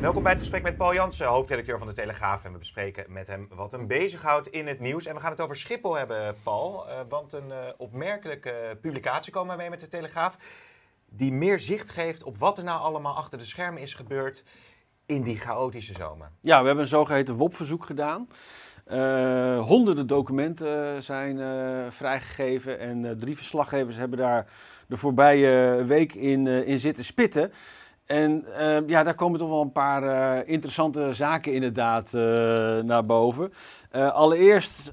Welkom bij het gesprek met Paul Janssen, hoofdredacteur van de Telegraaf. En we bespreken met hem wat hem bezighoudt in het nieuws. En we gaan het over Schiphol hebben, Paul. Want een opmerkelijke publicatie komen we mee met de Telegraaf. Die meer zicht geeft op wat er nou allemaal achter de schermen is gebeurd in die chaotische zomer. Ja, we hebben een zogeheten WOP-verzoek gedaan. Honderden documenten zijn vrijgegeven. En drie verslaggevers hebben daar de voorbije week in zitten spitten. En daar komen toch wel een paar interessante zaken inderdaad naar boven. Allereerst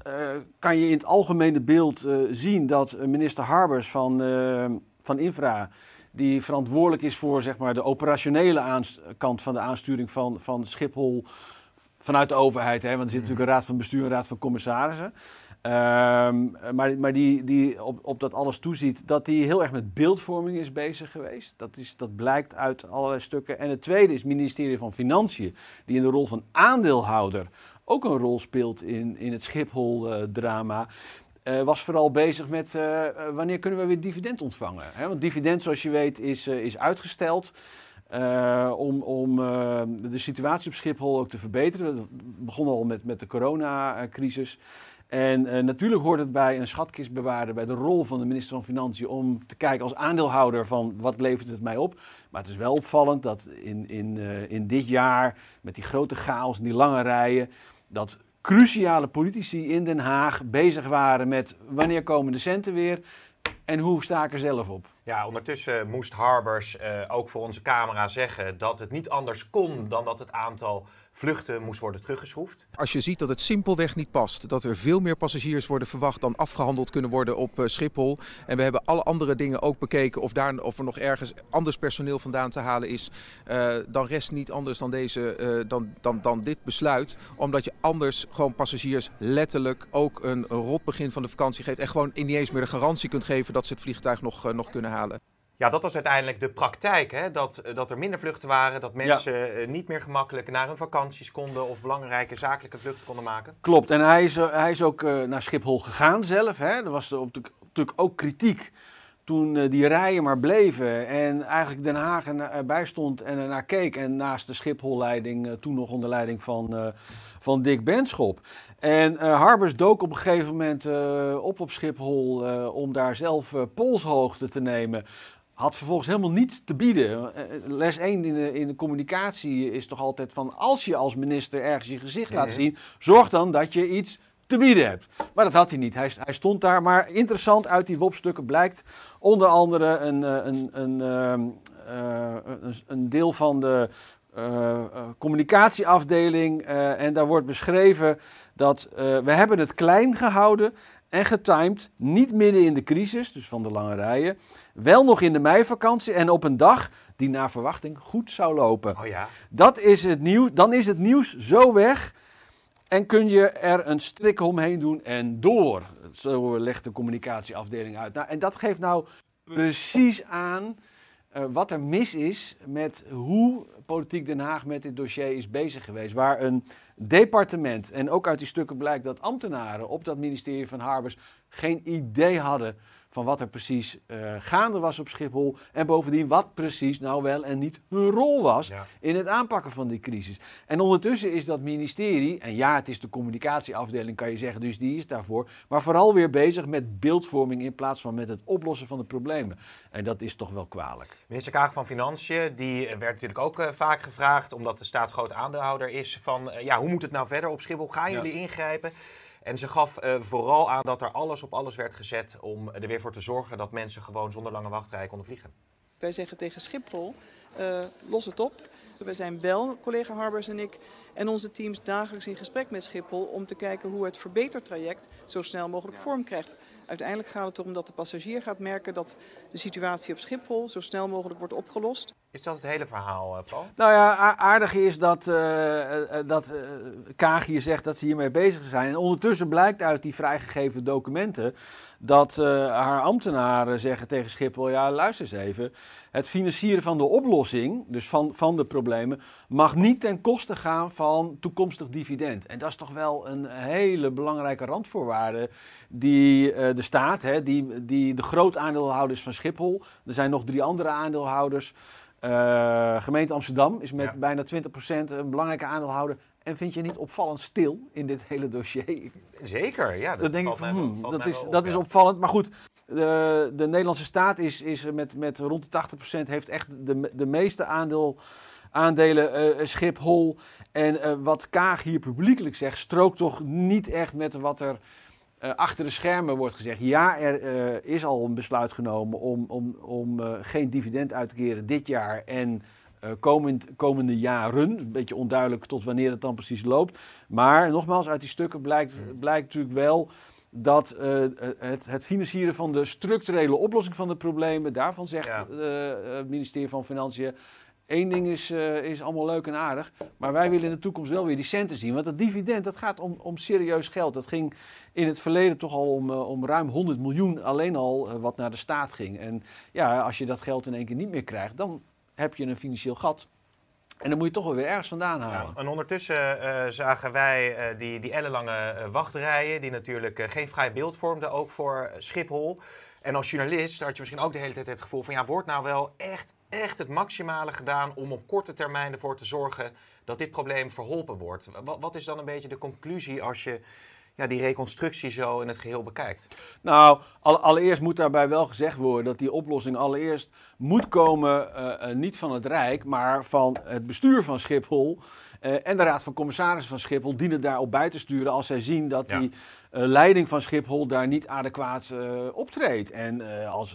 kan je in het algemene beeld zien dat minister Harbers van Infra, die verantwoordelijk is voor zeg maar, de operationele kant van de aansturing van Schiphol vanuit de overheid. Hè, want er zit natuurlijk een raad van bestuur en een raad van commissarissen. Maar die op dat alles toeziet, dat die heel erg met beeldvorming is bezig geweest. Dat blijkt uit allerlei stukken. En het tweede is het ministerie van Financiën, die in de rol van aandeelhouder ook een rol speelt in het Schiphol-drama. Was vooral bezig met wanneer kunnen we weer dividend ontvangen. Hè? Want dividend, zoals je weet, is uitgesteld. Om de situatie op Schiphol ook te verbeteren. Dat begon al met de coronacrisis. En natuurlijk hoort het bij een schatkistbewaarder, bij de rol van de minister van Financiën, om te kijken als aandeelhouder van wat levert het mij op. Maar het is wel opvallend dat in dit jaar, met die grote chaos en die lange rijen, dat cruciale politici in Den Haag bezig waren met wanneer komen de centen weer en hoe sta ik er zelf op. Ja, ondertussen moest Harbers ook voor onze camera zeggen dat het niet anders kon dan dat het aantal vluchten moest worden teruggeschroefd. Als je ziet dat het simpelweg niet past, dat er veel meer passagiers worden verwacht dan afgehandeld kunnen worden op Schiphol. En we hebben alle andere dingen ook bekeken of er nog ergens anders personeel vandaan te halen is. Dan rest niet anders dan dan dit besluit. Omdat je anders gewoon passagiers letterlijk ook een rot begin van de vakantie geeft. En gewoon niet eens meer de garantie kunt geven dat ze het vliegtuig nog kunnen halen. Ja, dat was uiteindelijk de praktijk, hè? Dat er minder vluchten waren, dat mensen niet meer gemakkelijk naar hun vakanties konden of belangrijke zakelijke vluchten konden maken. Klopt, en hij is ook naar Schiphol gegaan zelf. Hè? Er was natuurlijk ook kritiek toen die rijen maar bleven en eigenlijk Den Haag erbij stond en ernaar keek. En naast de Schiphol-leiding, toen nog onder leiding van Dick Benschop. En Harbers dook op een gegeven moment op Schiphol om daar zelf polshoogte te nemen. Had vervolgens helemaal niets te bieden. Les 1 in de communicatie is toch altijd van, als je als minister ergens je gezicht laat zien, zorg dan dat je iets te bieden hebt. Maar dat had hij niet. Hij stond daar. Maar interessant, uit die WOP-stukken blijkt onder andere een deel van de communicatieafdeling. En daar wordt beschreven dat we hebben het klein gehouden en getimed, niet midden in de crisis, dus van de lange rijen, wel nog in de meivakantie en op een dag die naar verwachting goed zou lopen. Oh ja. Dat is het nieuws. Dan is het nieuws zo weg en kun je er een strik omheen doen en door. Zo legt de communicatieafdeling uit. Nou, en dat geeft nou precies aan wat er mis is met hoe Politiek Den Haag met dit dossier is bezig geweest. Waar een departement, en ook uit die stukken blijkt dat ambtenaren op dat ministerie van Harbers geen idee hadden van wat er precies gaande was op Schiphol. En bovendien wat precies nou wel en niet hun rol was in het aanpakken van die crisis. En ondertussen is dat ministerie, en ja, het is de communicatieafdeling kan je zeggen, dus die is daarvoor, maar vooral weer bezig met beeldvorming in plaats van met het oplossen van de problemen. En dat is toch wel kwalijk. Minister Kaag van Financiën, die werd natuurlijk ook vaak gevraagd, omdat de staat groot aandeelhouder is, van hoe moet het nou verder op Schiphol? Gaan jullie ingrijpen? En ze gaf vooral aan dat er alles op alles werd gezet om er weer voor te zorgen dat mensen gewoon zonder lange wachtrijen konden vliegen. Wij zeggen tegen Schiphol, los het op. We zijn wel, collega Harbers en ik, En onze teams dagelijks in gesprek met Schiphol om te kijken hoe het verbetertraject zo snel mogelijk vorm krijgt. Uiteindelijk gaat het erom dat de passagier gaat merken dat de situatie op Schiphol zo snel mogelijk wordt opgelost. Is dat het hele verhaal, Paul? Nou ja, aardig is dat, Kaag hier zegt dat ze hiermee bezig zijn. En ondertussen blijkt uit die vrijgegeven documenten dat haar ambtenaren zeggen tegen Schiphol, ja luister eens even, het financieren van de oplossing, dus van de problemen, mag niet ten koste gaan van toekomstig dividend. En dat is toch wel een hele belangrijke randvoorwaarde die de staat, hè, die de grootaandeelhouders van Schiphol, er zijn nog 3 andere aandeelhouders, gemeente Amsterdam is met bijna 20% een belangrijke aandeelhouder. En vind je niet opvallend stil in dit hele dossier? Zeker, ja. Dat is opvallend. Maar goed, de Nederlandse staat is met rond de 80% heeft echt de meeste aandelen Schiphol. En wat Kaag hier publiekelijk zegt, strookt toch niet echt met wat er achter de schermen wordt gezegd. Ja, er is al een besluit genomen om geen dividend uit te keren dit jaar en komende jaren. Een beetje onduidelijk tot wanneer het dan precies loopt. Maar nogmaals, uit die stukken blijkt natuurlijk wel dat het financieren van de structurele oplossing van de problemen, daarvan zegt het ministerie van Financiën, één ding is allemaal leuk en aardig, maar wij willen in de toekomst wel weer die centen zien. Want dat dividend, dat gaat om serieus geld. Dat ging in het verleden toch al om ruim 100 miljoen alleen al wat naar de staat ging. En ja, als je dat geld in één keer niet meer krijgt, dan heb je een financieel gat. En dan moet je toch wel weer ergens vandaan halen. Ja, en ondertussen zagen wij die ellenlange wachtrijen, die natuurlijk geen vrij beeld vormden, ook voor Schiphol. En als journalist had je misschien ook de hele tijd het gevoel van, ja, wordt nou wel echt het maximale gedaan om op korte termijn ervoor te zorgen dat dit probleem verholpen wordt? Wat is dan een beetje de conclusie als je die reconstructie zo in het geheel bekijkt? Nou, allereerst moet daarbij wel gezegd worden dat die oplossing allereerst moet komen niet van het Rijk, maar van het bestuur van Schiphol en de Raad van Commissarissen van Schiphol dienen daarop bij te sturen als zij zien dat die leiding van Schiphol daar niet adequaat optreedt. En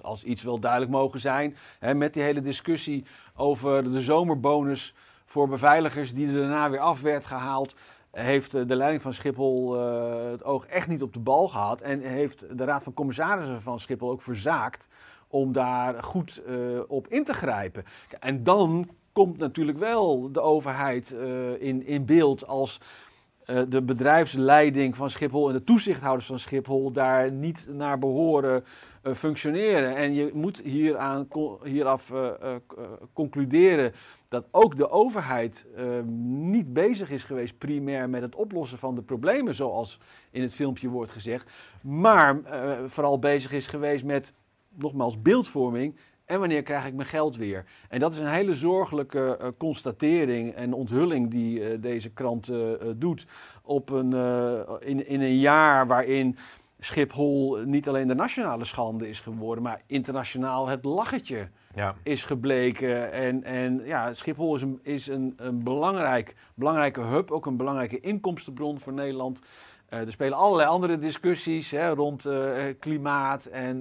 als iets wel duidelijk mogen zijn, hè, met die hele discussie over de zomerbonus voor beveiligers die er daarna weer af werd gehaald, heeft de leiding van Schiphol het oog echt niet op de bal gehad en heeft de Raad van Commissarissen van Schiphol ook verzaakt om daar goed op in te grijpen. En dan komt natuurlijk wel de overheid in beeld als de bedrijfsleiding van Schiphol en de toezichthouders van Schiphol daar niet naar behoren functioneren. En je moet hieraf concluderen dat ook de overheid niet bezig is geweest primair met het oplossen van de problemen, zoals in het filmpje wordt gezegd, maar vooral bezig is geweest met, nogmaals, beeldvorming en wanneer krijg ik mijn geld weer. En dat is een hele zorgelijke constatering en onthulling die deze krant doet op in een jaar waarin Schiphol niet alleen de nationale schande is geworden, maar internationaal het lachertje is gebleken. En Schiphol is een belangrijke hub, ook een belangrijke inkomstenbron voor Nederland. Er spelen allerlei andere discussies rond klimaat en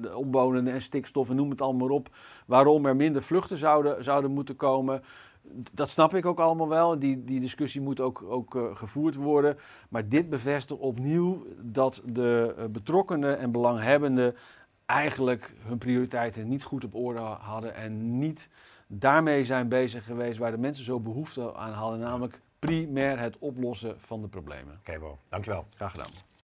de omwonenden en stikstof en noem het allemaal maar op, waarom er minder vluchten zouden moeten komen. Dat snap ik ook allemaal wel. Die discussie moet ook gevoerd worden. Maar dit bevestigt opnieuw dat de betrokkenen en belanghebbenden eigenlijk hun prioriteiten niet goed op orde hadden en niet daarmee zijn bezig geweest waar de mensen zo behoefte aan hadden, namelijk primair het oplossen van de problemen. Oké, Bo. Dankjewel. Graag gedaan.